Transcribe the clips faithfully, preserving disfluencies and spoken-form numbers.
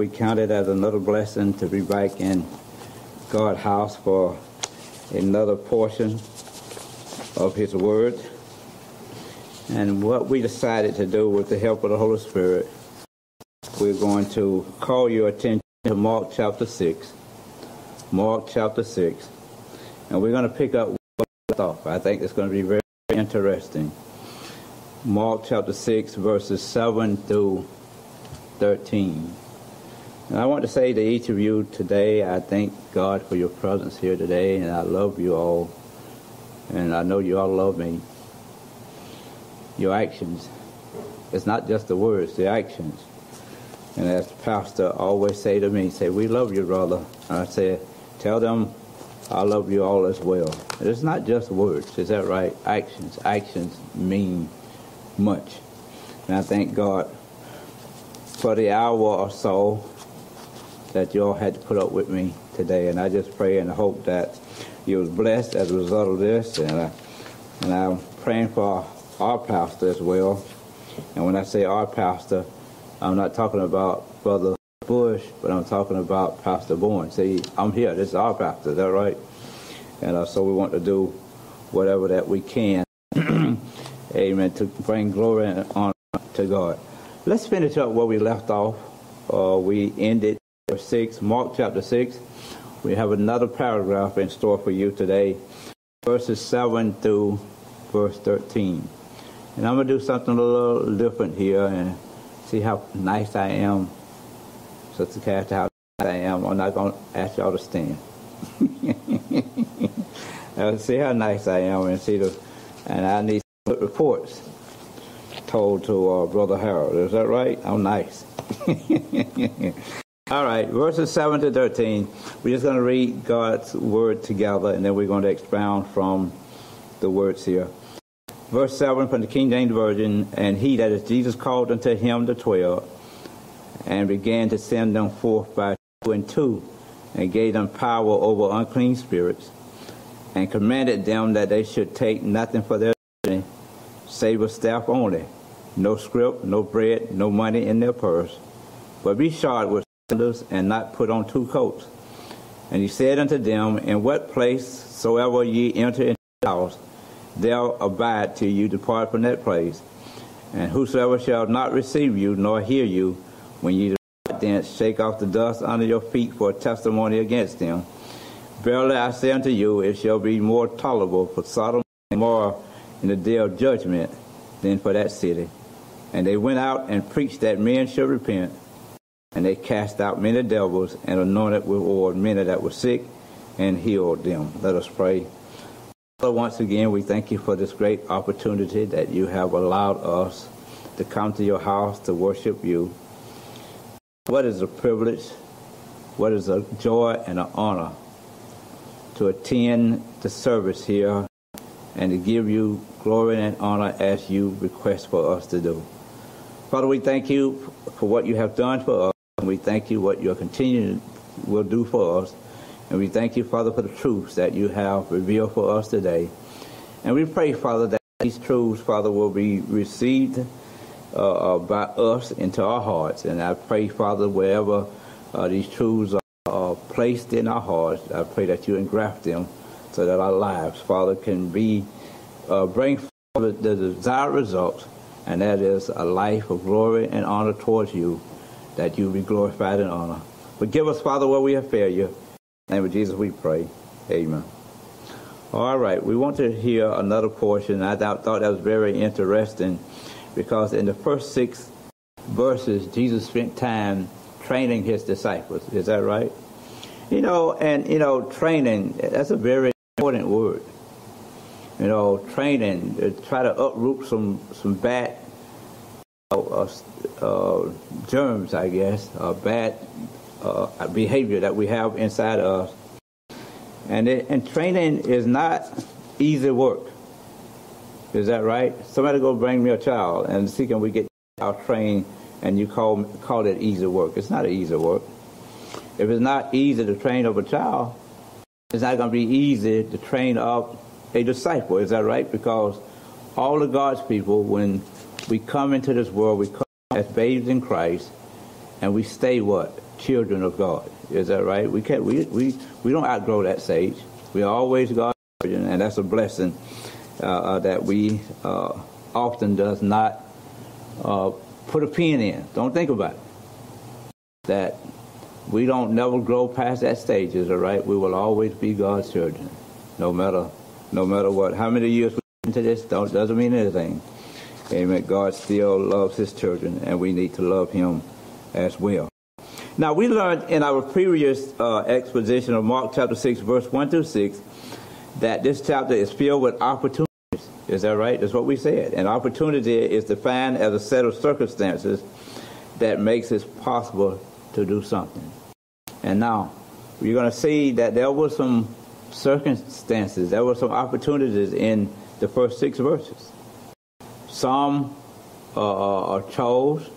we count it as another blessing to be back in God's house for another portion of his word. And what we decided to do with the help of the Holy Spirit, we're going to call your attention to Mark chapter six. Mark chapter six. And we're going to pick up off. I think it's going to be very interesting. Mark chapter six, verses seven through thirteen. And I want to say to each of you today, I thank God for your presence here today, and I love you all, and I know you all love me. Your actions. It's not just the words, the actions. And as the pastor always say to me, say, we love you, brother. And I say, tell them I love you all as well. And it's not just words, is that right? Actions. Actions mean much. And I thank God for the hour or so that you all had to put up with me today. And I just pray and hope that you was blessed as a result of this. And, I, and I'm praying for our pastor as well. And when I say our pastor, I'm not talking about Brother Bush, but I'm talking about Pastor Bourne. See, I'm here. This is our pastor. Is that right? And uh, so we want to do whatever that we can. Amen. To bring glory and honor to God. Let's finish up where we left off. Uh, we ended six, Mark chapter six. We have another paragraph in store for you today, verses seven through verse thirteen. And I'm going to do something a little different here and see how nice I am. Sister Kathy, how nice I am. I'm not going to ask y'all to stand. See how nice I am and see the, and I need some good reports told to uh, Brother Harold. Is that right? I'm nice. All right, verses seven to thirteen. We're just going to read God's word together, and then we're going to expound from the words here. Verse seven from the King James Version, and he, that is Jesus, called unto him the twelve, and began to send them forth by two and two, and gave them power over unclean spirits, and commanded them that they should take nothing for their journey, save a staff only, no scrip, no bread, no money in their purse, but be shod with sandals, and not put on two coats. And he said unto them, in what place soever ye enter into the house, there abide till you depart from that place. And whosoever shall not receive you, nor hear you, when ye depart thence, shake off the dust under your feet for a testimony against them. Verily I say unto you, it shall be more tolerable for Sodom and Gomorrah in the day of judgment than for that city. And they went out and preached that men should repent. And they cast out many devils, and anointed with oil many that were sick, and healed them. Let us pray. Father, once again, we thank you for this great opportunity that you have allowed us to come to your house to worship you. What is a privilege, what is a joy and an honor to attend the service here and to give you glory and honor as you request for us to do. Father, we thank you for what you have done for us. And we thank you what your continuing will do for us. And we thank you, Father, for the truths that you have revealed for us today. And we pray, Father, that these truths, Father, will be received uh, by us into our hearts. And I pray, Father, wherever uh, these truths are, are placed in our hearts, I pray that you engraft them so that our lives, Father, can be uh, bring forth the desired results. And that is a life of glory and honor towards you, that you be glorified and honored. Forgive us, Father, where we have failed you. In the name of Jesus we pray. Amen. All right, we want to hear another portion. I th thought that was very interesting because in the first six verses, Jesus spent time training his disciples. Is that right? You know, and, you know, training, that's a very important word. You know, training, uh, try to uproot some, some bad uh, uh, germs, I guess, or bad Uh, behavior that we have inside us, and it, and training is not easy work. Is that right? Somebody go bring me a child and see can we get our trained, and you call call it easy work. It's not easy work. If it's not easy to train up a child, it's not going to be easy to train up a disciple. Is that right? Because all of God's people, when we come into this world, we come as babes in Christ, and we stay what? children of God. Is that right? We can't. We we we don't outgrow that stage. We are always God's children, and that's a blessing uh, uh, that we uh, often does not uh, put a pin in. Don't think about it. That we don't never grow past that stage. Is that right? We will always be God's children, no matter no matter what. How many years we into this don't doesn't mean anything. Amen. God still loves His children, and we need to love Him as well. Now, we learned in our previous uh, exposition of Mark chapter six, verse one through six, that this chapter is filled with opportunities. Is that right? That's what we said. An opportunity is defined as a set of circumstances that makes it possible to do something. And now, you're going to see that there were some circumstances, there were some opportunities in the first six verses. Some uh, are chose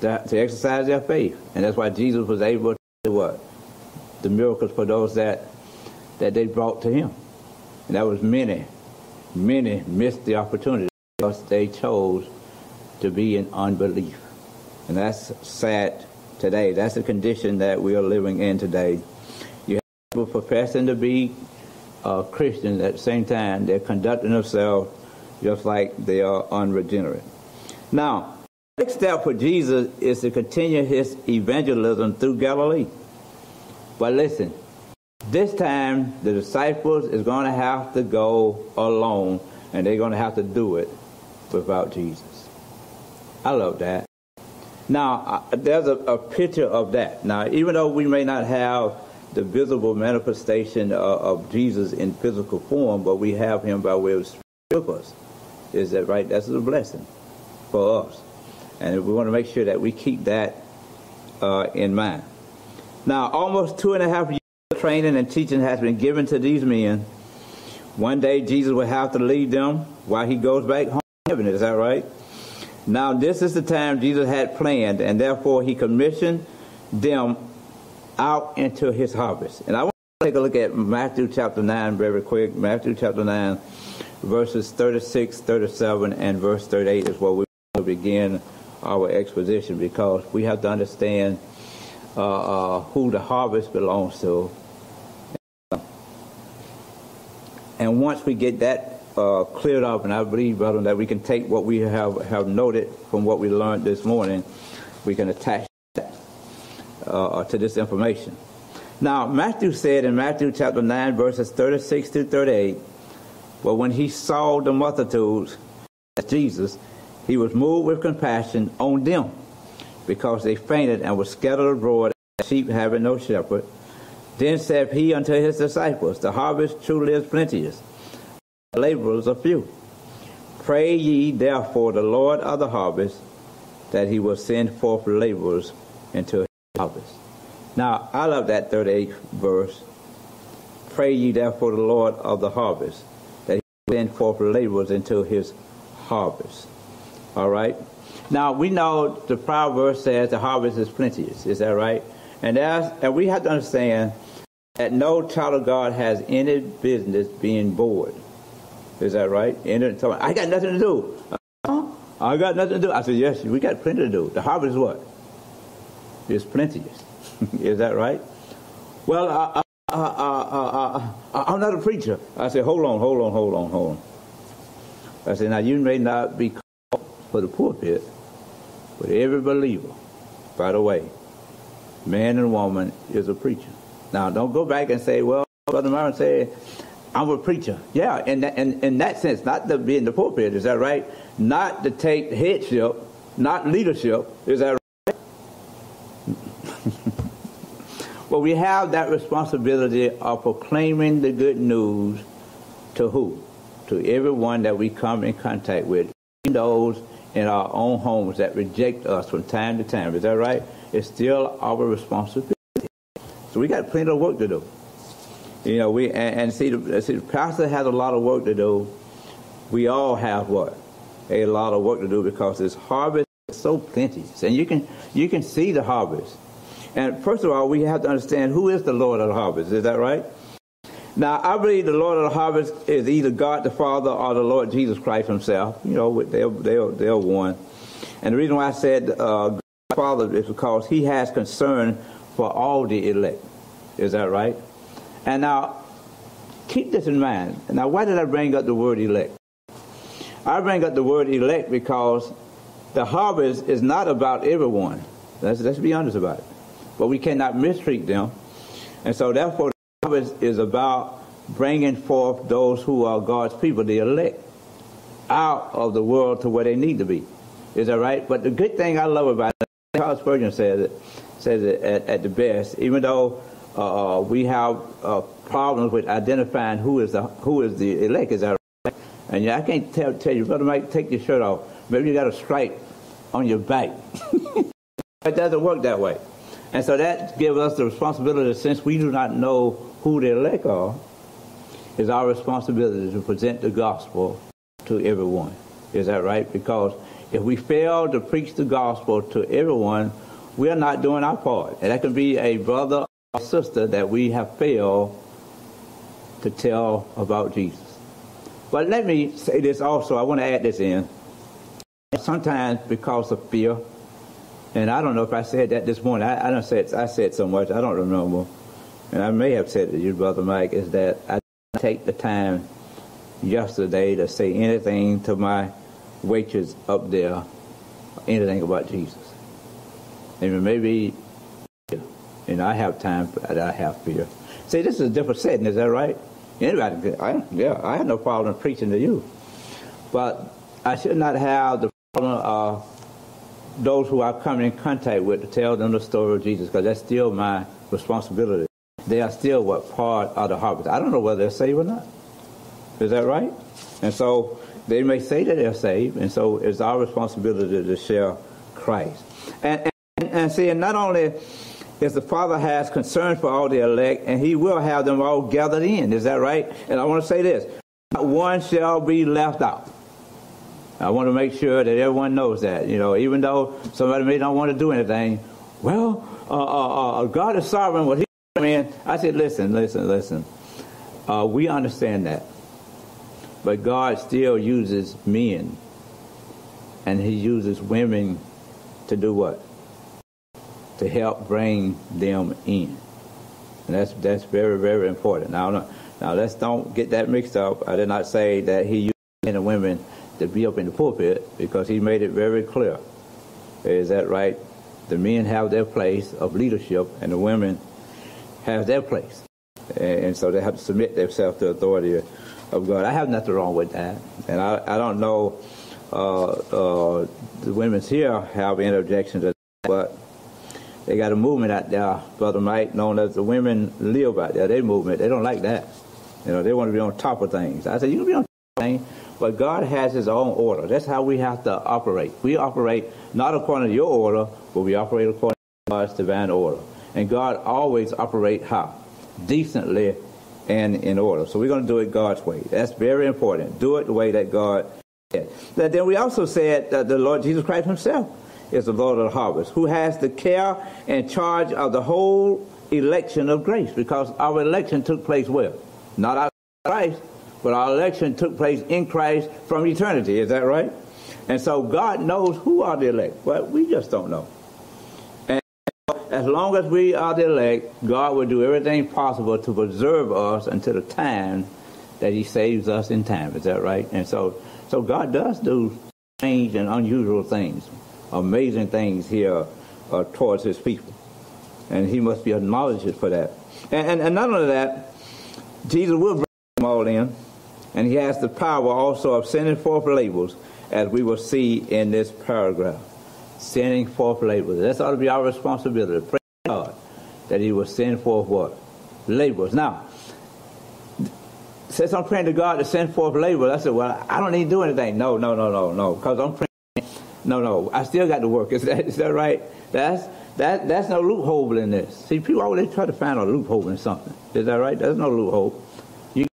to, to exercise their faith, and that's why Jesus was able to do what? The miracles for those that that they brought to Him. And that was many, many missed the opportunity because they chose to be in unbelief. And that's sad today. That's the condition that we are living in today. You have people professing to be uh, Christians, at the same time they're conducting themselves just like they are unregenerate. Now, the next step for Jesus is to continue His evangelism through Galilee. But listen, this time the disciples is going to have to go alone, and they're going to have to do it without Jesus. I love that. Now, there's a, a picture of that. Now, even though we may not have the visible manifestation of, of Jesus in physical form, but we have Him by way of spirit with us. Is that right? That's a blessing for us. And we want to make sure that we keep that uh, in mind. Now, almost two and a half years of training and teaching has been given to these men. One day, Jesus will have to leave them while He goes back home to heaven. Is that right? Now, this is the time Jesus had planned, and therefore He commissioned them out into His harvest. And I want to take a look at Matthew chapter nine very quick. Matthew chapter nine, verses thirty-six, thirty-seven, and verse thirty-eight is where we will begin our exposition, because we have to understand uh, uh, who the harvest belongs to. And once we get that uh, cleared up, and I believe, brother, that we can take what we have, have noted from what we learned this morning, we can attach that uh, to this information. Now, Matthew said in Matthew chapter nine, verses thirty-six to thirty-eight, but when He saw the multitudes, Jesus, He was moved with compassion on them, because they fainted and were scattered abroad as sheep having no shepherd. Then said He unto His disciples, the harvest truly is plenteous, the laborers are few. Pray ye therefore the Lord of the harvest, that He will send forth laborers into His harvest. Now, I love that thirty-eighth verse. Pray ye therefore the Lord of the harvest, send forth laborers into His harvest. All right? Now, we know the prior verse says the harvest is plenteous. Is that right? And, and we have to understand that no child of God has any business being bored. Is that right? And I got nothing to do. Huh? I got nothing to do. I said, yes, we got plenty to do. The harvest is what? It's plenteous. Is that right? Well, I... I Uh, uh, uh, uh, I'm not a preacher. I said, hold on, hold on, hold on, hold on. I said, now you may not be called for the pulpit, but every believer, by the way, man and woman, is a preacher. Now, don't go back and say, well, Brother Myron said, I'm a preacher. Yeah, in that, in, in that sense, not to be in the pulpit, is that right? Not to take headship, not leadership, is that right? Well, we have that responsibility of proclaiming the good news to who? To everyone that we come in contact with, even those in our own homes that reject us from time to time. Is that right? It's still our responsibility. So we got plenty of work to do. You know, we and, and see, the, see, the pastor has a lot of work to do. We all have what? A lot of work to do, because this harvest is so plenteous, and you can you can see the harvest. And first of all, we have to understand who is the Lord of the harvest. Is that right? Now, I believe the Lord of the harvest is either God the Father or the Lord Jesus Christ Himself. You know, they're, they're, they're one. And the reason why I said uh, God the Father is because He has concern for all the elect. Is that right? And now, keep this in mind. Now, why did I bring up the word elect? I bring up the word elect because the harvest is not about everyone. Let's, let's be honest about it. But we cannot mistreat them. And so, therefore, the harvest is about bringing forth those who are God's people, the elect, out of the world to where they need to be. Is that right? But the good thing I love about it, Charles Spurgeon says it, says it at, at the best, even though uh, we have uh, problems with identifying who is the, who is the elect, is that right? And yeah, I can't tell, tell you, Brother Mike, take your shirt off. Maybe you got a stripe on your back. It doesn't work that way. And so that gives us the responsibility, since we do not know who the elect are, it's our responsibility to present the gospel to everyone. Is that right? Because if we fail to preach the gospel to everyone, we are not doing our part. And that could be a brother or sister that we have failed to tell about Jesus. But let me say this also. I want to add this in. Sometimes because of fear, and I don't know if I said that this morning. I, I don't say it, I said so much. I don't remember. And I may have said it to you, Brother Mike, is that I did not take the time yesterday to say anything to my waitress up there, anything about Jesus. And maybe, and I have time, but I have fear. See, this is a different setting, is that right? Anybody, I, yeah, I have no problem preaching to you. But I should not have the problem of those who I come in contact with to tell them the story of Jesus, because that's still my responsibility. They are still what part of the harvest. I don't know whether they're saved or not. Is that right? And so they may say that they're saved, and so it's our responsibility to share Christ. And, and, and see, and not only is the Father has concern for all the elect, and he will have them all gathered in. Is that right? And I want to say this. Not one shall be left out. I want to make sure that everyone knows that. You know, even though somebody may not want to do anything, well, uh, uh, uh, God is sovereign. Well, he, man, I said, listen, listen, listen. Uh, we understand that. But God still uses men, and he uses women to do what? To help bring them in. And that's that's very, very important. Now, now, now let's don't get that mixed up. I did not say that he used men and women to be up in the pulpit, because he made it very clear. Is that right? The men have their place of leadership, and the women have their place. And, and so they have to submit themselves to the authority of God. I have nothing wrong with that. And I, I don't know uh, uh, the women's here have any objections to that, but they got a movement out there, Brother Mike, known as the Women Live out there. They movement. They don't like that. You know, they want to be on top of things. I said, you can be on top of things, but God has his own order. That's how we have to operate. We operate not according to your order, but we operate according to God's divine order. And God always operates how? Decently and in order. So we're going to do it God's way. That's very important. Do it the way that God did. But then we also said that the Lord Jesus Christ himself is the Lord of the harvest, who has the care and charge of the whole election of grace, because our election took place where? Not outside of Christ, but our election took place in Christ from eternity. Is that right? And so God knows who are the elect, but we just don't know. As long as we are the elect, God will do everything possible to preserve us until the time that he saves us in time. Is that right? And so so God does do strange and unusual things, amazing things here uh, towards his people. And he must be acknowledged for that. And, and, and not only that, Jesus will bring them all in, and he has the power also of sending forth labels, as we will see in this paragraph. Sending forth labels. That's ought to be our responsibility. Pray God that he will send forth what? Labels. Now, since I'm praying to God to send forth labels, I said, well, I don't need to do anything. No, no, no, no, no. Because I'm praying. No, no. I still got to work. Is that, is that right? That's, that, that's no loophole in this. See, people always try to find a loophole in something. Is that right? There's no loophole. You,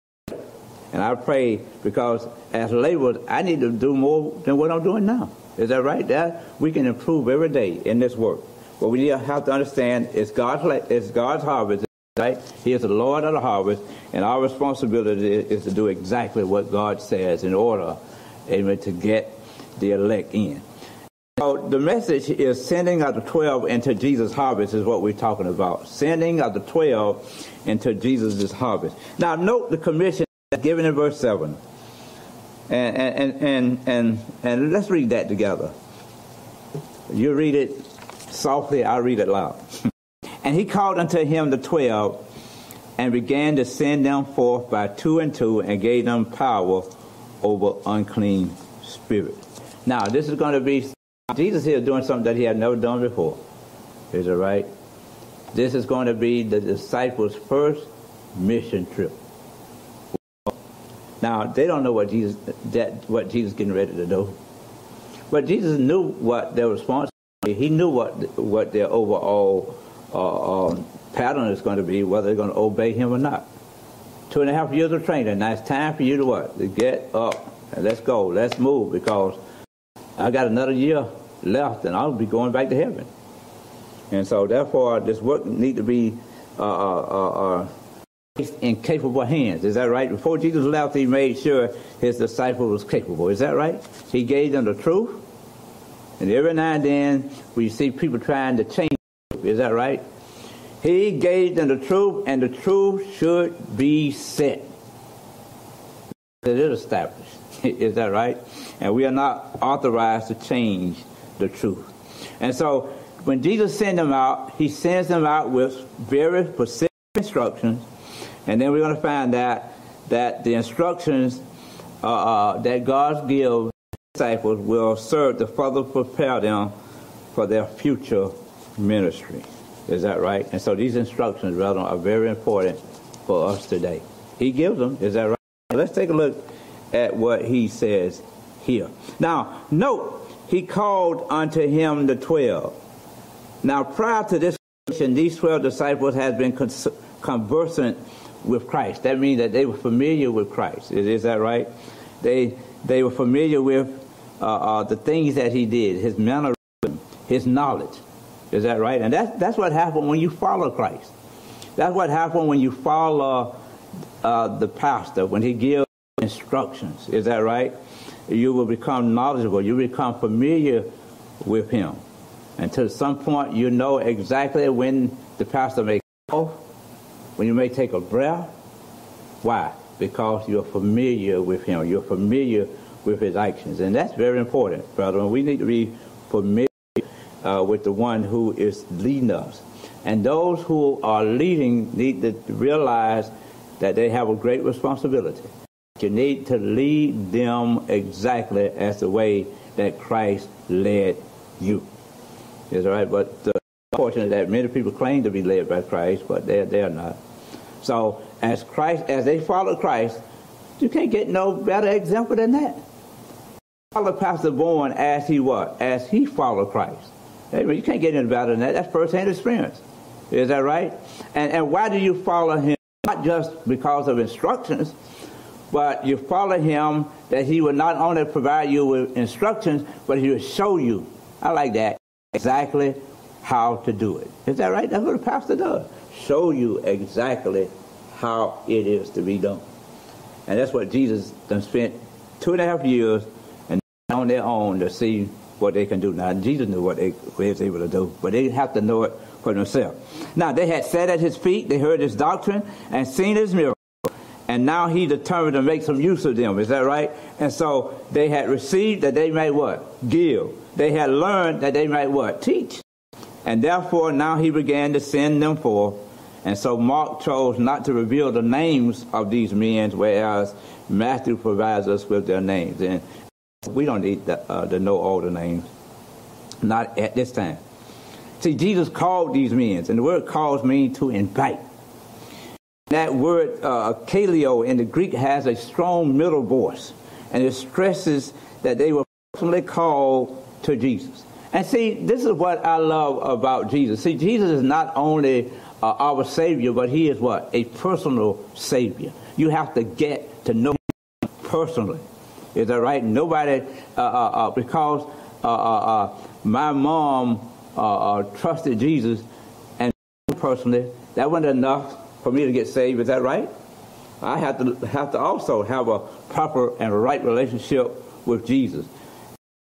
and I pray because as labels, I need to do more than what I'm doing now. Is that right? That we can improve every day in this work. But we have to understand it's God's, it's God's harvest, right? He is the Lord of the harvest, and our responsibility is to do exactly what God says in order, amen, to get the elect in. So the message is sending out the twelve into Jesus' harvest is what we're talking about. Sending out the twelve into Jesus' harvest. Now note the commission that's given in verse seven. And, and, and, and, and let's read that together. You read it softly, I read it loud. And he called unto him the twelve and began to send them forth by two and two and gave them power over unclean spirits. Now this is going to be... Jesus here is doing something that he had never done before. Is it right? This is going to be the disciples' first mission trip. Now they don't know what Jesus that what Jesus is getting ready to do, but Jesus knew what their response. He knew what what their overall uh, um, pattern is going to be, whether they're going to obey him or not. Two and a half years of training. Now it's time for you to what? To get up and let's go. Let's move because I got another year left, and I'll be going back to heaven. And so, therefore, this work need to be uh, uh, uh, in capable hands. Is that right? Before Jesus left, he made sure his disciples was capable. Is that right? He gave them the truth. And every now and then, we see people trying to change the truth. Is that right? He gave them the truth, and the truth should be set. It is established. Is that right? And we are not authorized to change the truth. And so when Jesus sends them out, he sends them out with very specific instructions. And then we're going to find out that the instructions uh, that God gives disciples will serve to further prepare them for their future ministry. Is that right? And so these instructions, brethren, are very important for us today. He gives them. Is that right? Let's take a look at what he says here. Now, note, he called unto him the twelve. Now, prior to this mission, these twelve disciples had been conversant with Christ. That means that they were familiar with Christ. Is, is that right? They they were familiar with uh, uh, the things that he did, his mannerism, his knowledge. Is that right? And that's, that's what happened when you follow Christ. That's what happened when you follow uh, the pastor, when he gives instructions. Is that right? You will become knowledgeable. You become familiar with him. Until some point you know exactly when the pastor may go, when you may take a breath. Why? Because you're familiar with him. You're familiar with his actions. And that's very important, brethren. We need to be familiar uh, with the one who is leading us. And those who are leading need to realize that they have a great responsibility. You need to lead them exactly as the way that Christ led you. Is that right? But the fortunate that many people claim to be led by Christ, but they're, they're not. So as Christ, as they follow Christ, you can't get no better example than that. Follow Pastor Bourne as he was, as he followed Christ. You can't get any better than that. That's first-hand experience. Is that right? And, and why do you follow him? Not just because of instructions, but you follow him that he will not only provide you with instructions, but he will show you, I like that, exactly how to do it. Is that right? That's what the pastor does. Show you exactly how it is to be done. And that's what Jesus done spent two and a half years and on their own to see what they can do. Now, Jesus knew what they was able to do, but they didn't have to know it for themselves. Now, they had sat at his feet, they heard his doctrine, and seen his miracles. And now he determined to make some use of them. Is that right? And so they had received that they might what? Give. They had learned that they might what? Teach. And therefore now he began to send them forth. And so Mark chose not to reveal the names of these men, whereas Matthew provides us with their names. And we don't need to, uh, to know all the names. Not at this time. See, Jesus called these men. And the word calls means to invite. That word, uh, kaleo, in the Greek has a strong middle voice, and it stresses that they were personally called to Jesus. And see, this is what I love about Jesus. See, Jesus is not only uh, our Savior, but he is what? A personal Savior. You have to get to know him personally. Is that right? Nobody, uh, uh, uh, because uh, uh, uh, my mom uh, uh, trusted Jesus and personally, that wasn't enough for me to get saved, is that right? I have to have to also have a proper and right relationship with Jesus.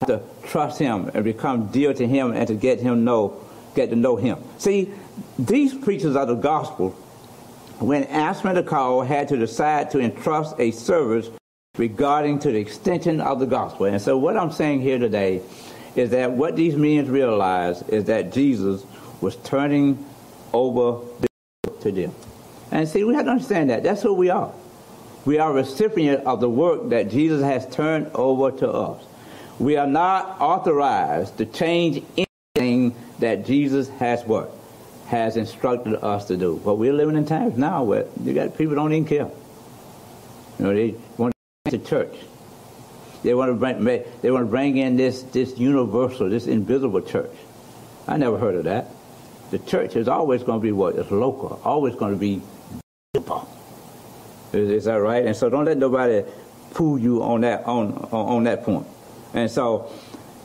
I have to trust him and become dear to him and to get him know, get to know him. See, these preachers of the gospel, when answering the call, had to decide to entrust a service regarding to the extension of the gospel. And so what I'm saying here today is that what these men realized is that Jesus was turning over the work to them. And see, we have to understand that. That's who we are. We are recipients of the work that Jesus has turned over to us. We are not authorized to change anything that Jesus has what? Has instructed us to do. But we're living in times now where you got people don't even care. You know, they want to church. They want to bring, they want to bring in this, this universal, this invisible church. I never heard of that. The church is always going to be what? It's local. Always going to be visible. Is, is that right? And so don't let nobody fool you on that, on, on, on that point. And so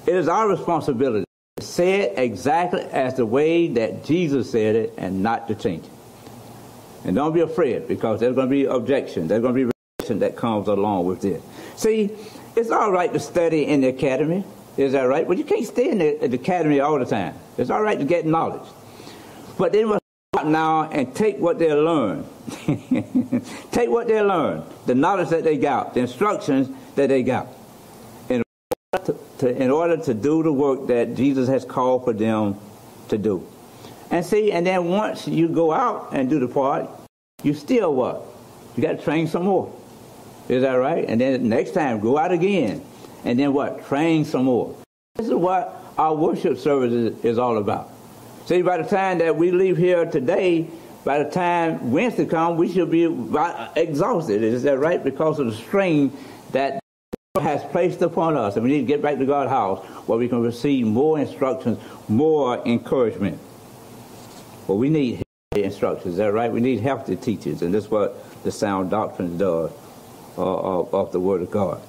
it is our responsibility to say it exactly as the way that Jesus said it and not to change it. And don't be afraid, because there's going to be objection. There's going to be rejection that comes along with this. See, it's all right to study in the academy. Is that right? But you can't stay in the, the academy all the time. It's all right to get knowledge. But they must stop now and take what they learn. Take what they learn, the knowledge that they got, the instructions that they got. To, to, in order to do the work that Jesus has called for them to do. And see, and then once you go out and do the part, you still what? You got to train some more. Is that right? And then next time, go out again. And then what? Train some more. This is what our worship service is, is all about. See, by the time that we leave here today, by the time Wednesday comes, we should be exhausted. Is that right? Because of the strain that has placed upon us, and we need to get back to God's house where we can receive more instructions, more encouragement. Well, we need healthy instructions, is that right? We need healthy teachers, and that's what the sound doctrine does uh, of, of the Word of God.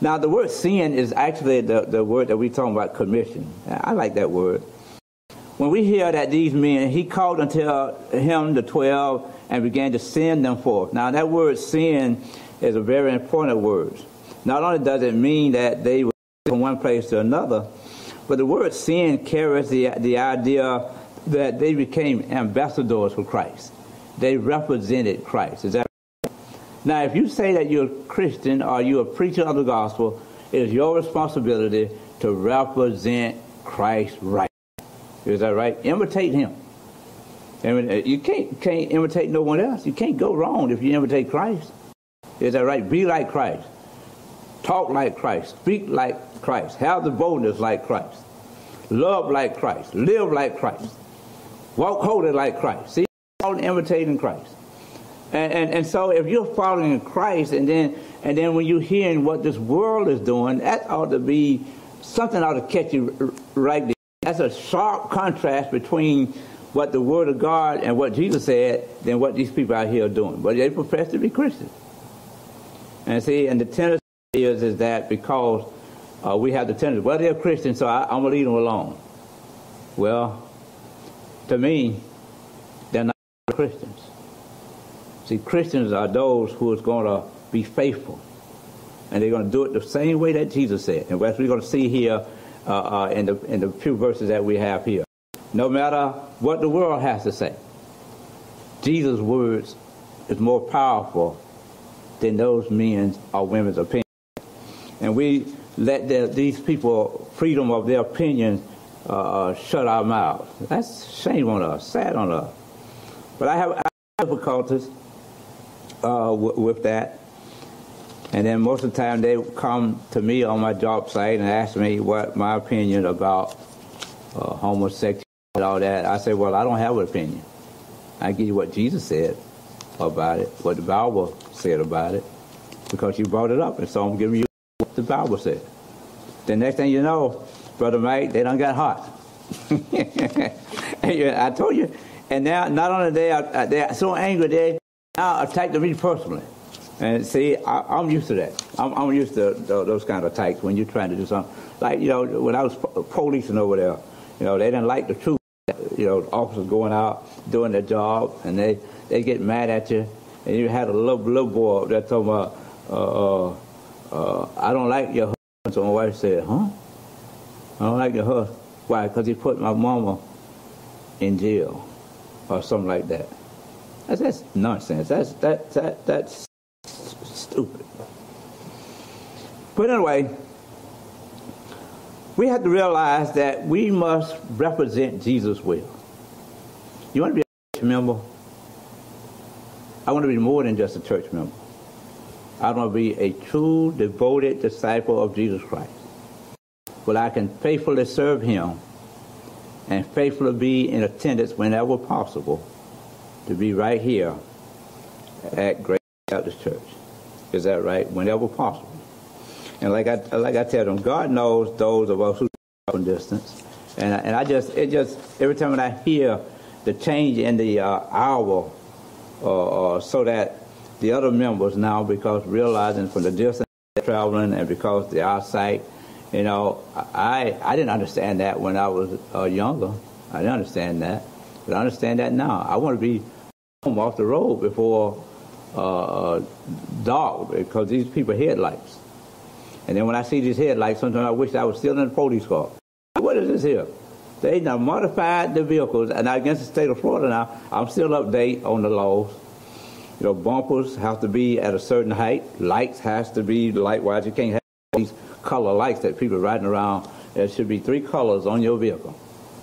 Now, the word sin is actually the, the word that we're talking about, commission. I like that word. When we hear that these men, he called unto him the twelve and began to send them forth. Now, that word sin is a very important word. Not only does it mean that they were from one place to another, but the word sin carries the, the idea that they became ambassadors for Christ. They represented Christ. Is that right? Now, if you say that you're a Christian or you're a preacher of the gospel, it is your responsibility to represent Christ right. Is that right? Imitate him. You can't, can't imitate no one else. You can't go wrong if you imitate Christ. Is that right? Be like Christ. Talk like Christ, speak like Christ, have the boldness like Christ, love like Christ, live like Christ, walk holy like Christ. See, all imitating Christ. And, and and so if you're following Christ, and then and then when you're hearing what this world is doing, that ought to be something ought to catch you right there. That's a sharp contrast between what the Word of God and what Jesus said than what these people out here are doing. But they profess to be Christians. And see, and the tendency Is, is that because uh, we have the tendency, well, they're Christians, so I, I'm going to leave them alone. Well, to me, they're not Christians. See, Christians are those who is going to be faithful, and they're going to do it the same way that Jesus said. And that's what we're going to see here uh, uh, in, the, in the few verses that we have here. No matter what the world has to say, Jesus' words is more powerful than those men's or women's opinions. And we let the, these people, freedom of their opinion, uh, shut our mouths. That's shame on us, sad on us. But I have, I have difficulties uh, with that. And then most of the time they come to me on my job site and ask me what my opinion about uh, homosexuality and all that. I say, well, I don't have an opinion. I give you what Jesus said about it, what the Bible said about it, because you brought it up. And so I'm giving you the Bible said. The next thing you know, Brother Mike, they done got hot. I told you. And now, not only they are they are so angry, they now attack me personally. And see, I, I'm used to that. I'm, I'm used to those kind of attacks when you're trying to do something. Like, you know, when I was policing over there, you know, they didn't like the truth. You know, officers going out, doing their job, and they, they get mad at you. And you had a little, little boy that told me, uh, uh, Uh, I don't like your husband. So my wife said, huh? I don't like the horse. Why? Because he put my mama in jail or something like that. That's, that's nonsense. That's, that, that, that's stupid. But anyway, we have to realize that we must represent Jesus' will. You want to be a church member? I want to be more than just a church member. I want to be a true, devoted disciple of Jesus Christ. Well, I can faithfully serve him and faithfully be in attendance whenever possible to be right here at Grace Baptist Church. Is that right? Whenever possible. And like I, like I tell them, God knows those of us who are from distance. And I, and I just, it just, every time when I hear the change in the uh, hour, uh, uh, so that the other members now, because realizing from the distance they're traveling and because the eyesight, you know, I, I didn't understand that when I was uh, younger. I didn't understand that. But I understand that now. I want to be home off the road before uh, dark because these people headlights. And then when I see these headlights, sometimes I wish I was still in the police car. What is this here? They now modified the vehicles, and against the state of Florida now, I'm still up to date on the laws. You know, bumpers have to be at a certain height. Lights has to be likewise. You can't have these color lights that people are riding around. There should be three colors on your vehicle,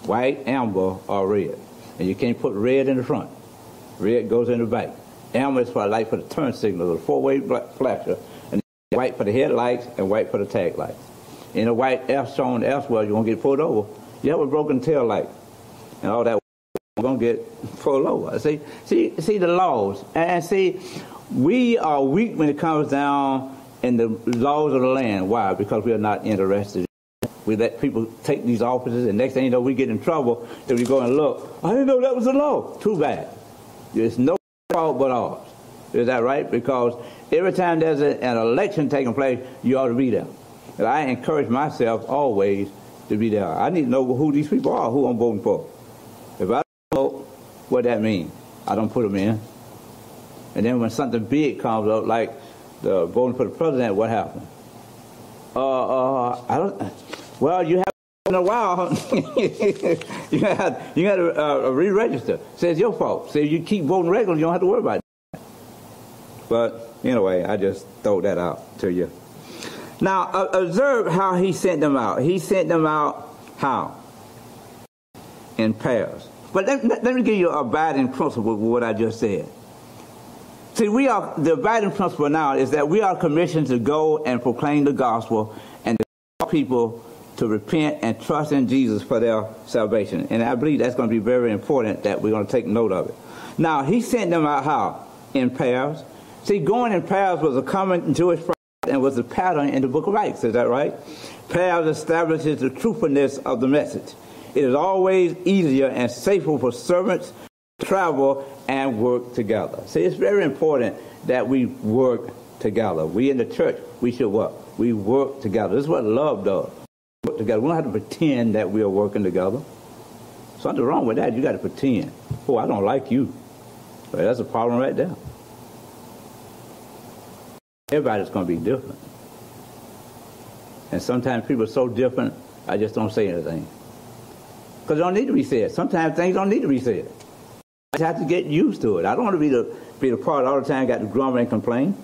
white, amber, or red. And you can't put red in the front. Red goes in the back. Amber is for a light for the turn signal, the four-way flasher, and white for the headlights and white for the tag lights. In a white F shown elsewhere, you're going to get pulled over. You have a broken tail light and all that, we're going to get pulled over. See, see, see the laws. And see, we are weak when it comes down in the laws of the land. Why? Because we are not interested. We let people take these offices, and next thing you know, we get in trouble. Then we go and look. I didn't know that was the law. Too bad. There's no fault but ours. Is that right? Because every time there's a, an election taking place, you ought to be there. And I encourage myself always to be there. I need to know who these people are, who I'm voting for. If I don't vote, what that means? I don't put them in. And then when something big comes up, like the voting for the president, what happened? Uh, uh, I don't. Well, you haven't in a while. you got you got to uh, re-register. Says your fault. So you keep voting regularly, you don't have to worry about it. But anyway, I just throw that out to you. Now, uh, observe how he sent them out. He sent them out how? In pairs. But let, let, let me give you a abiding principle of what I just said. See, we are, the abiding principle now is that we are commissioned to go and proclaim the gospel and to call people to repent and trust in Jesus for their salvation. And I believe that's going to be very important that we're going to take note of it. Now, he sent them out how? In pairs. See, going in pairs was a common Jewish practice and was a pattern in the book of Acts. Is that right? Pairs establishes the truthfulness of the message. It is always easier and safer for servants to travel and work together. See, it's very important that we work together. We in the church, we should work. We work together. This is what love does. Work together. We don't have to pretend that we are working together. Something wrong with that. You got to pretend. Oh, I don't like you. Well, that's a problem right there. Everybody's going to be different. And sometimes people are so different, I just don't say anything. Because they don't need to be said. Sometimes things don't need to be said. I just have to get used to it. I don't want to be the, be the part all the time, got to grumble and complain.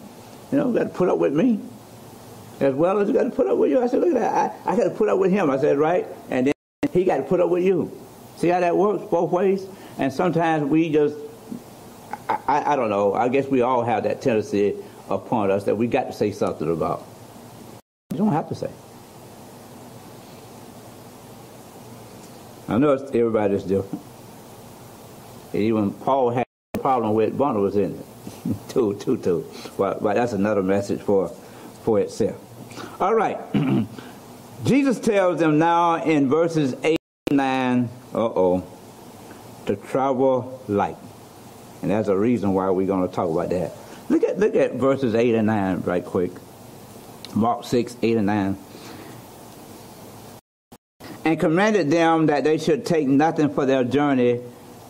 You know, got to put up with me. As well as you got to put up with you. I said, look at that. I, I got to put up with him. I said, right? And then he got to put up with you. See how that works both ways? And sometimes we just, I, I, I don't know. I guess we all have that tendency upon us that we got to say something about. You don't have to say. I know it's, everybody's different. Even Paul had a problem with Barnabas in it. too, too, too. But, but that's another message for, for itself. All right. Jesus tells them now in verses eight and nine, uh-oh, to travel light. And that's a reason why we're going to talk about that. Look at, look at verses eight and nine right quick. Mark six, eight and nine. And commanded them that they should take nothing for their journey,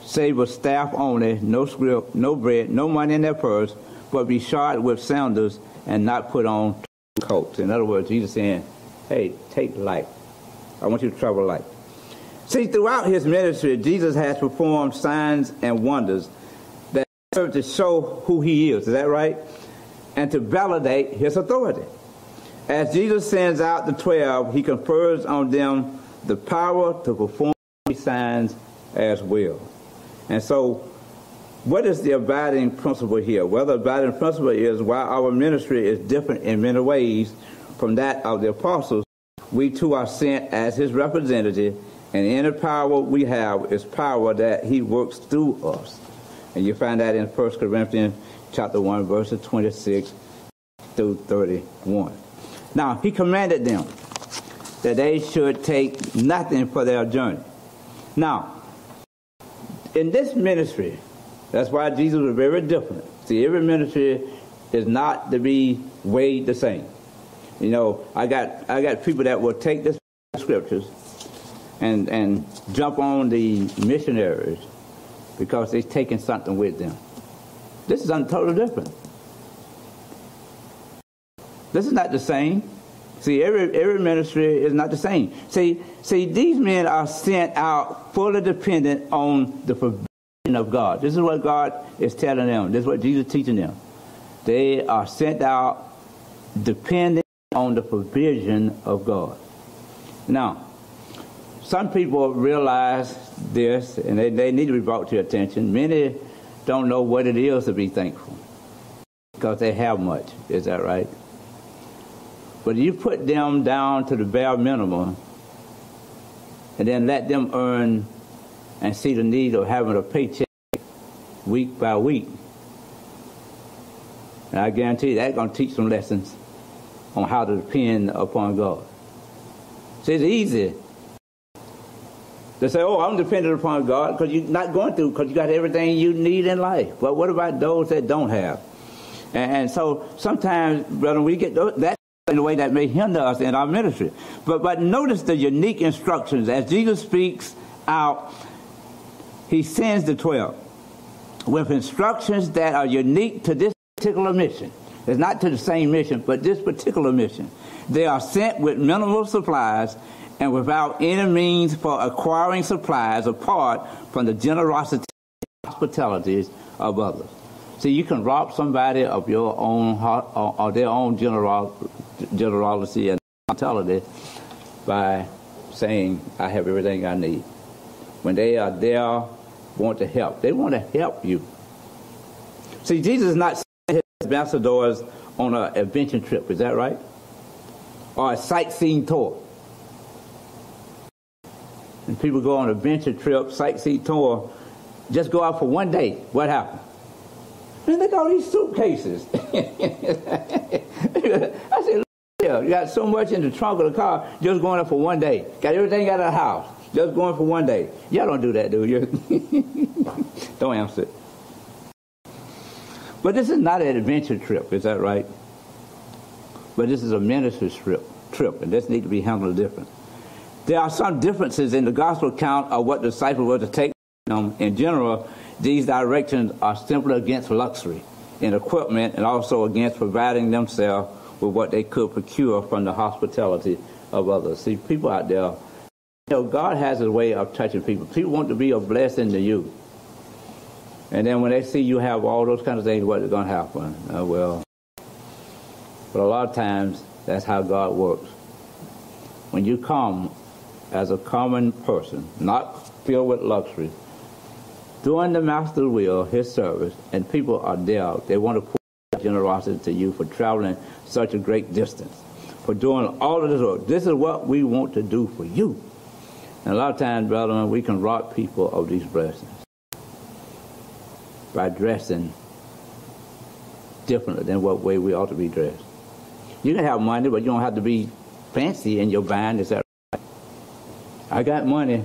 save a staff only, no scrip, no bread, no money in their purse, but be shod with sandals and not put on coats. In other words, Jesus saying, hey, take light. I want you to travel light. See, throughout his ministry, Jesus has performed signs and wonders that serve to show who he is. Is that right? And to validate his authority. As Jesus sends out the twelve, he confers on them the power to perform these signs as well. And so, what is the abiding principle here? Well, the abiding principle is, while our ministry is different in many ways from that of the apostles, we too are sent as his representative, and any power we have is power that he works through us. And you find that in First Corinthians chapter one, verses twenty-six through thirty-one. Now, he commanded them that they should take nothing for their journey. Now, in this ministry, that's why Jesus was very different. See, every ministry is not to be weighed the same. You know, I got I got people that will take this scriptures and and jump on the missionaries because they're taking something with them. This is totally different. This is not the same. See, every, every ministry is not the same. See, see, these men are sent out fully dependent on the provision of God. This is what God is telling them. This is what Jesus is teaching them. They are sent out dependent on the provision of God. Now, some people realize this, and they, they need to be brought to attention. Many don't know what it is to be thankful because they have much. Is that right? But you put them down to the bare minimum and then let them earn and see the need of having a paycheck week by week. And I guarantee you that's going to teach some lessons on how to depend upon God. See, it's easy to say, oh, I'm dependent upon God, because you're not going through, because you got everything you need in life. But what about those that don't have? And, and so sometimes, brother, we get those, that in a way that may hinder us in our ministry. But but notice the unique instructions. As Jesus speaks out, he sends the twelve with instructions that are unique to this particular mission. It's not to the same mission, but this particular mission. They are sent with minimal supplies and without any means for acquiring supplies apart from the generosity and hospitalities of others. See, you can rob somebody of your own or, or their own general, generosity and hospitality by saying, I have everything I need. When they are there, want to help. They want to help you. See, Jesus is not sending his ambassadors on an adventure trip. Is that right? Or a sightseeing tour. And people go on adventure trip, sightseeing tour, just go out for one day. What happened? Man, look at all these suitcases. I said, look here, you got so much in the trunk of the car, just going up for one day. Got everything out of the house, just going for one day. Y'all don't do that, do you? Don't answer it. But this is not an adventure trip, is that right? But this is a ministry trip, trip, and this needs to be handled different. There are some differences in the gospel account of what disciples were to take them in general. These directions are simply against luxury in equipment and also against providing themselves with what they could procure from the hospitality of others. See, people out there, you know, God has a way of touching people. People want to be a blessing to you. And then when they see you have all those kinds of things, what's going to happen? Uh, well, but a lot of times, that's how God works. When you come as a common person, not filled with luxury, doing the master's will, his service, and people are there. They want to pour generosity to you for traveling such a great distance, for doing all of this work. This is what we want to do for you. And a lot of times, brethren, we can rob people of these blessings by dressing differently than what way we ought to be dressed. You can have money, but you don't have to be fancy in your mind. Is that right? I got money.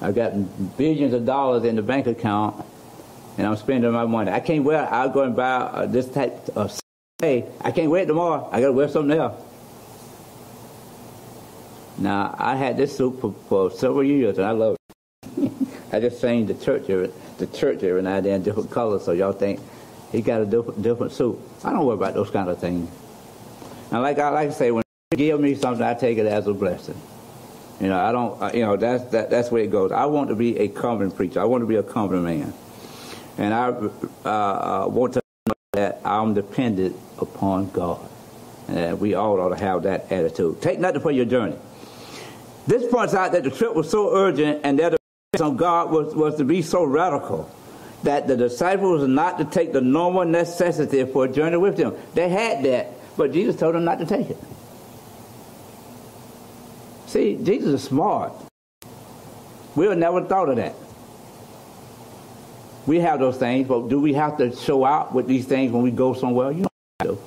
I've got billions of dollars in the bank account, and I'm spending my money. I can't wear it. I'll go and buy uh, this type of hey, I can't wear it tomorrow. I got to wear something else. Now, I had this suit for, for several years, and I love it. I just changed the church every, the church every now and then, different colors, so y'all think he got a different, different suit. I don't worry about those kind of things. And like I like to say, when you give me something, I take it as a blessing. You know, I don't, you know, that's, that, that's where it goes. I want to be a covenant preacher. I want to be a covenant man. And I uh, want to know that I'm dependent upon God. And we all ought to have that attitude. Take nothing for your journey. This points out that the trip was so urgent and that the dependence on God was, was to be so radical that the disciples were not to take the normal necessity for a journey with them. They had that, but Jesus told them not to take it. See, Jesus is smart. We have never thought of that. We have those things, but do we have to show out with these things when we go somewhere? You don't have to.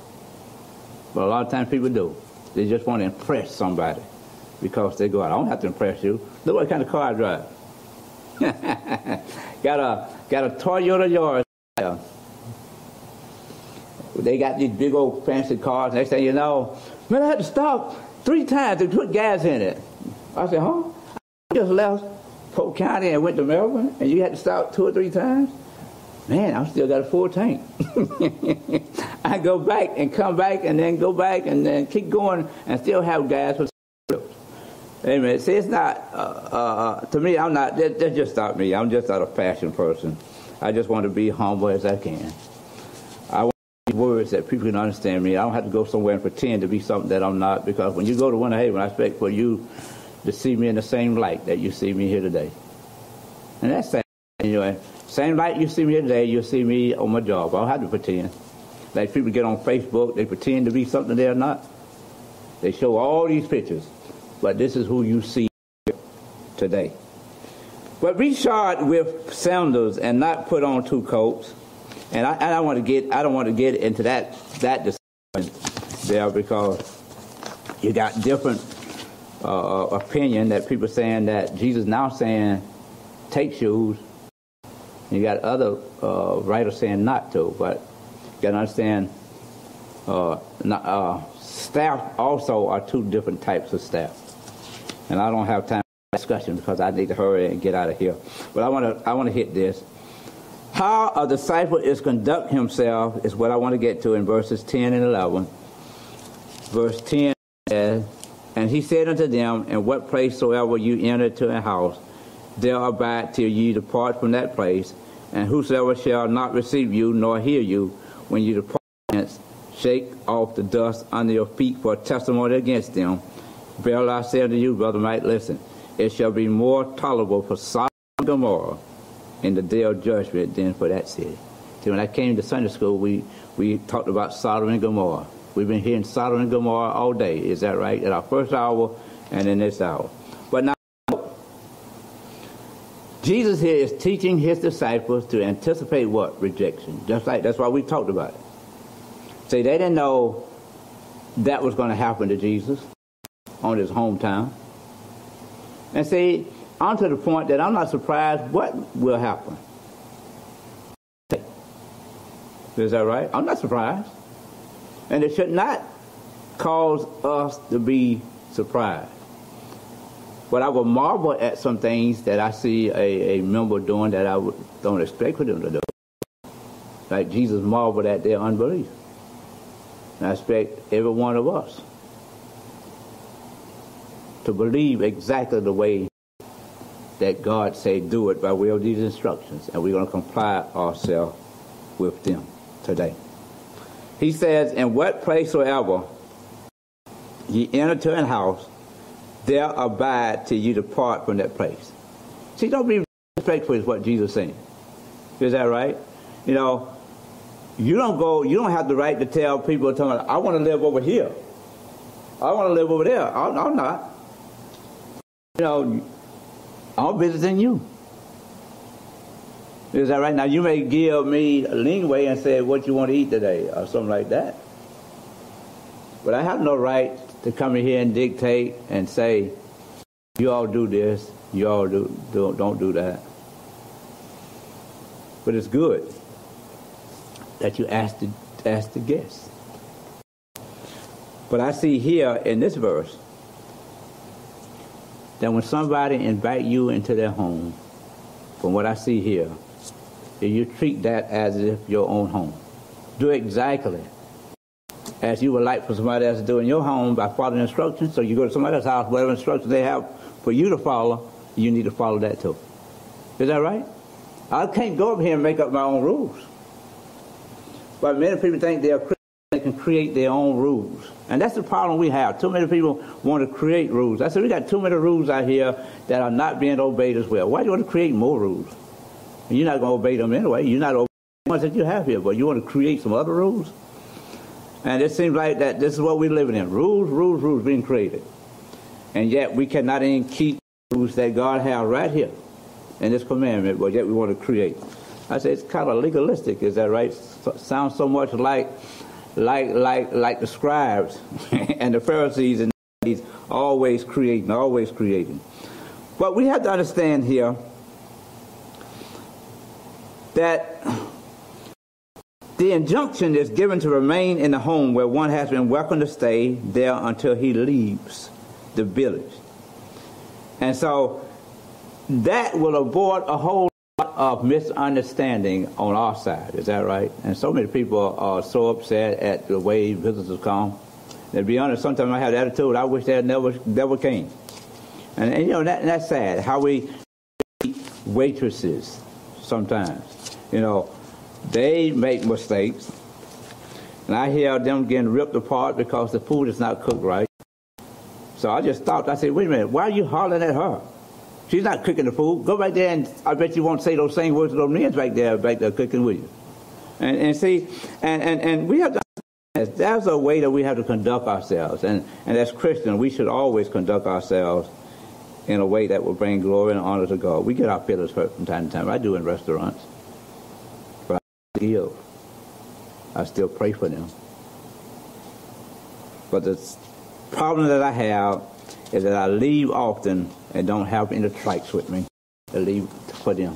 But a lot of times people do. They just want to impress somebody because they go out. I don't have to impress you. Look what kind of car I drive. got a got a Toyota Yaris. They got these big old fancy cars. Next thing you know, man, I had to stop three times to put gas in it. I said, huh? I just left Polk County and went to Melbourne, and you had to stop two or three times? Man, I still got a full tank. I go back and come back and then go back and then keep going and still have gas. Amen. See, it's not, uh, uh, to me, I'm not, that, that's just not me. I'm just not a fashion person. I just want to be humble as I can. I want words that people can understand me. I don't have to go somewhere and pretend to be something that I'm not, because when you go to Winter Haven, I expect for you to see me in the same light that you see me here today. And that's that. Anyway, same light you see me here today, you'll see me on my job. I don't have to pretend. Like people get on Facebook, they pretend to be something they're not. They show all these pictures, but this is who you see today. But be shod with sandals and not put on two coats. And I, I don't want to get I don't want to get into that that discussion there, because you got different uh, opinion that people saying that Jesus now saying take shoes. You got other uh, writers saying not to, but you got to understand uh, not, uh, staff also are two different types of staff. And I don't have time for discussion because I need to hurry and get out of here. But I want to I want to hit this. How a disciple is conduct himself is what I want to get to in verses ten and eleven. Verse ten says, and he said unto them, in what place soever you enter to a house, there abide till ye depart from that place. And whosoever shall not receive you nor hear you, when you depart hence, shake off the dust under your feet for a testimony against them. Verily I say unto you, brother might listen, it shall be more tolerable for Sodom and Gomorrah in the day of judgment than for that city. See, when I came to Sunday school, we, we talked about Sodom and Gomorrah. We've been hearing Sodom and Gomorrah all day, is that right? At our first hour and in this hour. But now, Jesus here is teaching his disciples to anticipate what? Rejection. Just like, that's why we talked about it. See, they didn't know that was going to happen to Jesus on his hometown. And see, I'm to the point that I'm not surprised what will happen. Is that right? I'm not surprised. And it should not cause us to be surprised. But I will marvel at some things that I see a, a member doing that I would, don't expect for them to do. Like Jesus marveled at their unbelief. And I expect every one of us to believe exactly the way that God say do it by way of these instructions, and we're going to comply ourselves with them today. He says, in what place soever ye enter to an house, there abide till you depart from that place. See, don't be disrespectful is what Jesus is saying. Is that right? You know, you don't go, you don't have the right to tell people, tell them, I want to live over here. I want to live over there. I'm, I'm not. You know, I'm visiting you. Is that right? Now, you may give me a leeway and say what you want to eat today or something like that. But I have no right to come in here and dictate and say, you all do this, you all do, do, don't do that. But it's good that you ask the, ask the guest. But I see here in this verse that when somebody invite you into their home, from what I see here, if you treat that as if your own home. Do exactly as you would like for somebody else to do in your home by following instructions. So you go to somebody else's house, whatever instructions they have for you to follow, you need to follow that too. Is that right? I can't go up here and make up my own rules. But many people think they are Christians, they can create their own rules. And that's the problem we have. Too many people want to create rules. I said, we got too many rules out here that are not being obeyed as well. Why do you want to create more rules? You're not going to obey them anyway. You're not obeying the ones that you have here, but you want to create some other rules? And it seems like that this is what we're living in. Rules, rules, rules being created. And yet we cannot even keep the rules that God has right here in this commandment, but yet we want to create. I say it's kind of legalistic, is that right? So, sounds so much like like like like the scribes and the Pharisees and these always creating, always creating. But we have to understand here that the injunction is given to remain in the home where one has been welcome to stay there until he leaves the village. And so that will avoid a whole lot of misunderstanding on our side. Is that right? And so many people are so upset at the way visitors come. And to be honest, sometimes I have the attitude, I wish that never, never came. And, and you know, that, that's sad, how we treat waitresses sometimes. You know, they make mistakes. And I hear them getting ripped apart because the food is not cooked right. So I just stopped. I said, wait a minute, why are you hollering at her? She's not cooking the food. Go back there, and I bet you won't say those same words to those men back there, back there cooking with you. And, and see, and, and, and we have to understand that there's a way that we have to conduct ourselves. And, and as Christians, we should always conduct ourselves in a way that will bring glory and honor to God. We get our feelings hurt from time to time. I do in restaurants. But I still, I still pray for them. But the problem that I have is that I leave often and don't have any trikes with me to leave for them.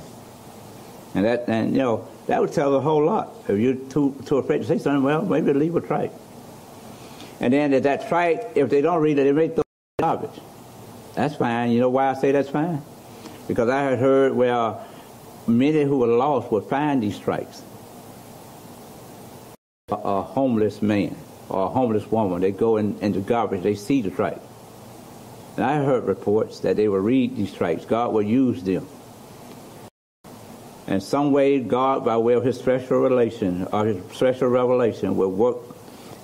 And that, and you know, that would tell a whole lot. If you're too, too afraid to say something, well, maybe leave a trike. And then if that trike, if they don't read it, they may throw it in the garbage. That's fine. You know why I say that's fine? Because I had heard where many who were lost would find these trikes. A, a homeless man or a homeless woman, they go in, in the garbage, they see the trike. And I heard reports that they will read these tracts. God will use them. And some way God, by way of his special relation or his special revelation, will work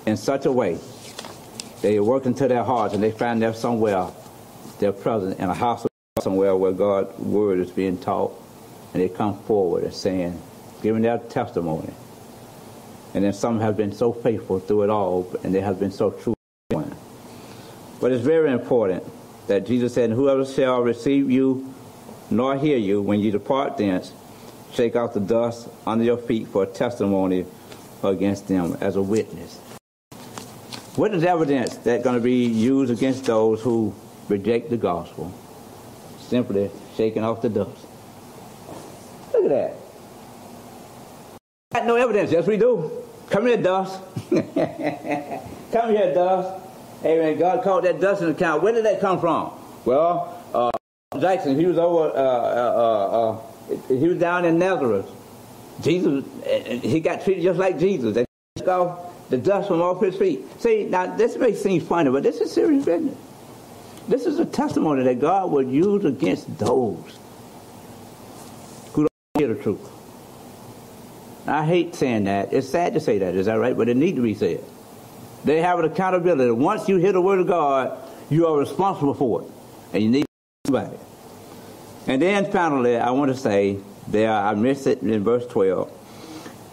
in such a way they work into their hearts and they find them somewhere, they're present in a house somewhere where God's word is being taught, and they come forward and saying, giving their testimony. And then some have been so faithful through it all, and they have been so true. But it's very important that Jesus said, whoever shall receive you nor hear you when you depart thence, shake off the dust under your feet for a testimony against them as a witness. What is evidence that's going to be used against those who reject the gospel? Simply shaking off the dust. Look at that. Got no evidence. Yes, we do. Come here, dust. Come here, dust. Amen. God called that dust in the account. Where did that come from? Well, uh, Jackson, he was over, uh, uh, uh, uh, he was down in Nazareth. Jesus, he got treated just like Jesus. They took off the dust from off his feet. See, now this may seem funny, but this is serious business. This is a testimony that God would use against those who don't hear the truth. I hate saying that. It's sad to say that, is that right? But it needs to be said. They have an accountability. Once you hear the word of God, you are responsible for it. And you need to somebody. And then finally, I want to say, there, I missed it in verse twelve.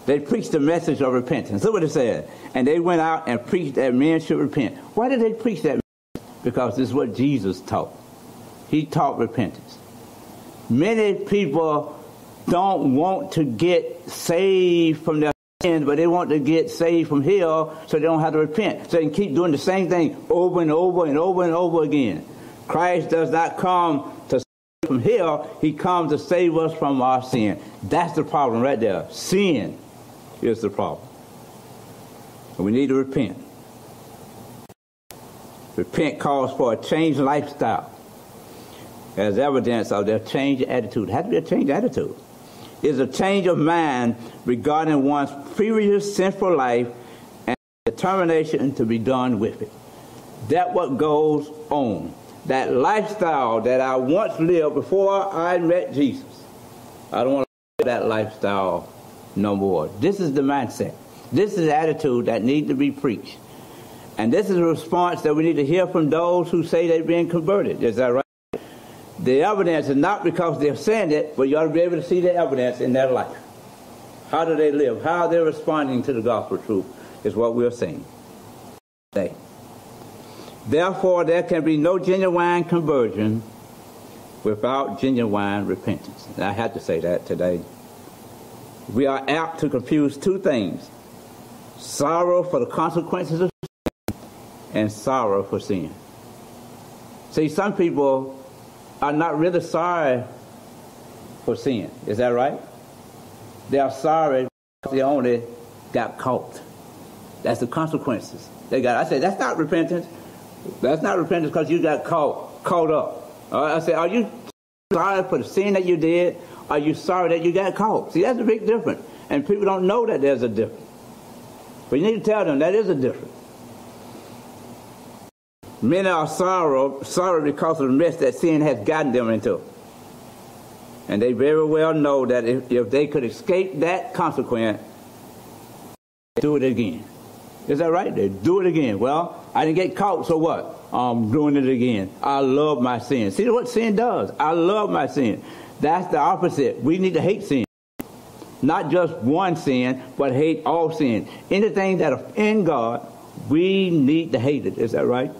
They preached the message of repentance. Look what it said. And they went out and preached that men should repent. Why did they preach that? Because this is what Jesus taught. He taught repentance. Many people don't want to get saved from their sins, but they want to get saved from hell so they don't have to repent. So they can keep doing the same thing over and over and over and over again. Christ does not come to save us from hell. He comes to save us from our sin. That's the problem right there. Sin is the problem. And we need to repent. Repent calls for a changed lifestyle as evidence of their changed attitude. It has to be a changed attitude. Is a change of mind regarding one's previous sinful life and determination to be done with it. That's what goes on. that lifestyle that I once lived before I met Jesus. I don't want to live that lifestyle no more. This is the mindset. This is the attitude that needs to be preached. And this is a response that we need to hear from those who say they've been converted. Is that right? The evidence is not because they're saying it, but you ought to be able to see the evidence in their life. How do they live? How are they responding to the gospel truth is what we're saying today. Therefore, there can be no genuine conversion without genuine repentance. And I had to say that today. We are apt to confuse two things: sorrow for the consequences of sin and sorrow for sin. See, some people are not really sorry for sin. Is that right? They are sorry because they only got caught. That's the consequences they got. I said, that's not repentance. That's not repentance because you got caught, caught up. Uh, I said, are you sorry for the sin that you did? Are you sorry that you got caught? See, that's a big difference. And people don't know that there's a difference. But you need to tell them that is a difference. Many are sorrow, sorry because of the mess that sin has gotten them into. And they very well know that if, if they could escape that consequence, they do it again. Is that right? They do it again. Well, I didn't get caught, so what? I'm doing it again. I love my sin. See what sin does? I love my sin. That's the opposite. We need to hate sin. Not just one sin, but hate all sin. Anything that offends God, we need to hate it. Is that right?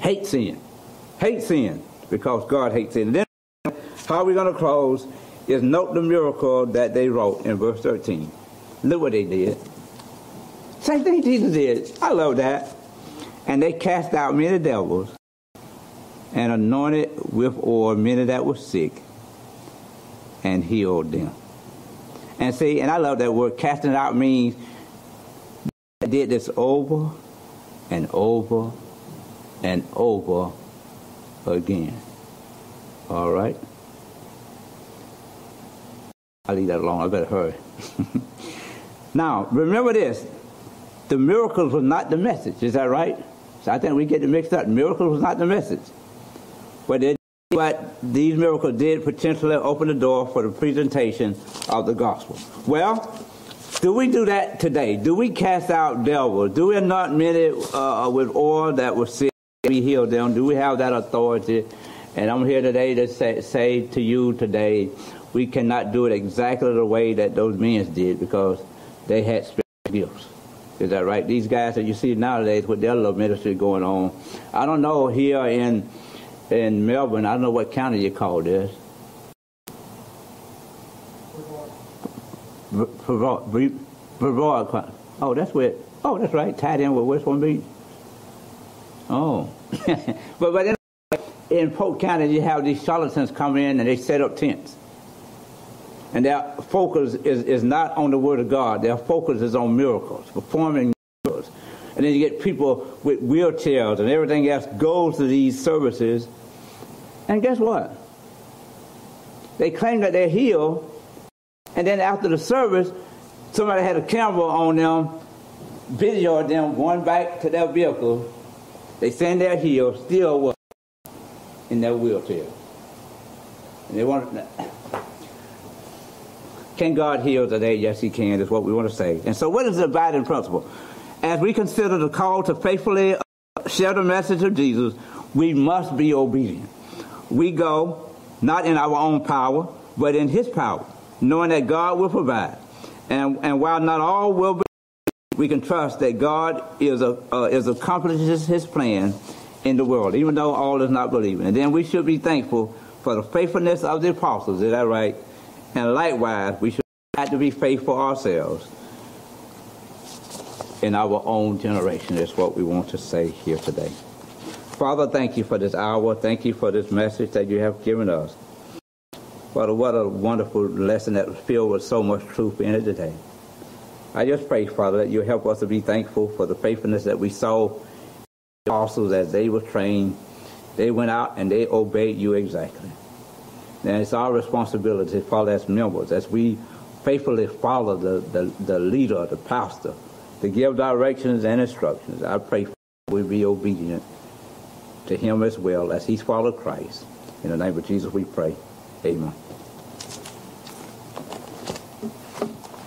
Hate sin. Hate sin because God hates sin. And then how we're going to close is note the miracle that they wrought in verse thirteen. Look what they did. Same thing Jesus did. I love that. And they cast out many devils and anointed with oil many that were sick and healed them. And see, and I love that word casting out means they did this over and over and over again. All right? I'll leave that alone. I better hurry. Now, remember this. The miracles were not the message. Is that right? So I think we get it mixed up. Miracles was not the message. But they, what these miracles did potentially open the door for the presentation of the gospel. Well, do we do that today? Do we cast out devils? Do we anoint many uh, with oil that were sick? We heal them. Do we have that authority? And I'm here today to say, say to you today, we cannot do it exactly the way that those men did because they had special gifts. Is that right? These guys that you see nowadays with their little ministry going on. I don't know here in in Melbourne, I don't know what county you call this. Brevard. Oh, that's where, oh, that's right, tied in with West Palm Beach. Oh. but but in, in Polk County, you have these charlatans come in and they set up tents. And their focus is, is not on the Word of God. Their focus is on miracles, performing miracles. And then you get people with wheelchairs and everything else goes to these services. And guess what? They claim that they're healed. And then after the service, somebody had a camera on them, videoed them going back to their vehicle. They send their healed, still what? In their wheelchair. And they want to... Can God heal today? Yes, He can, is what we want to say. And so what is the abiding principle? As we consider the call to faithfully share the message of Jesus, we must be obedient. We go not in our own power, but in His power, knowing that God will provide. And, and while not all will be, we can trust that God is, a, uh, is accomplishes His plan in the world, even though all is not believing. And then we should be thankful for the faithfulness of the apostles. Is that right? And likewise, we should have to be faithful ourselves in our own generation is what we want to say here today. Father, thank You for this hour. Thank You for this message that You have given us. Father, what a wonderful lesson that was filled with so much truth in it today. I just pray, Father, that You help us to be thankful for the faithfulness that we saw in the apostles as they were trained. They went out and they obeyed You exactly. And it's our responsibility, Father, as members, as we faithfully follow the, the, the leader, the pastor, to give directions and instructions. I pray we be obedient to him as well as he followed Christ. In the name of Jesus we pray. Amen.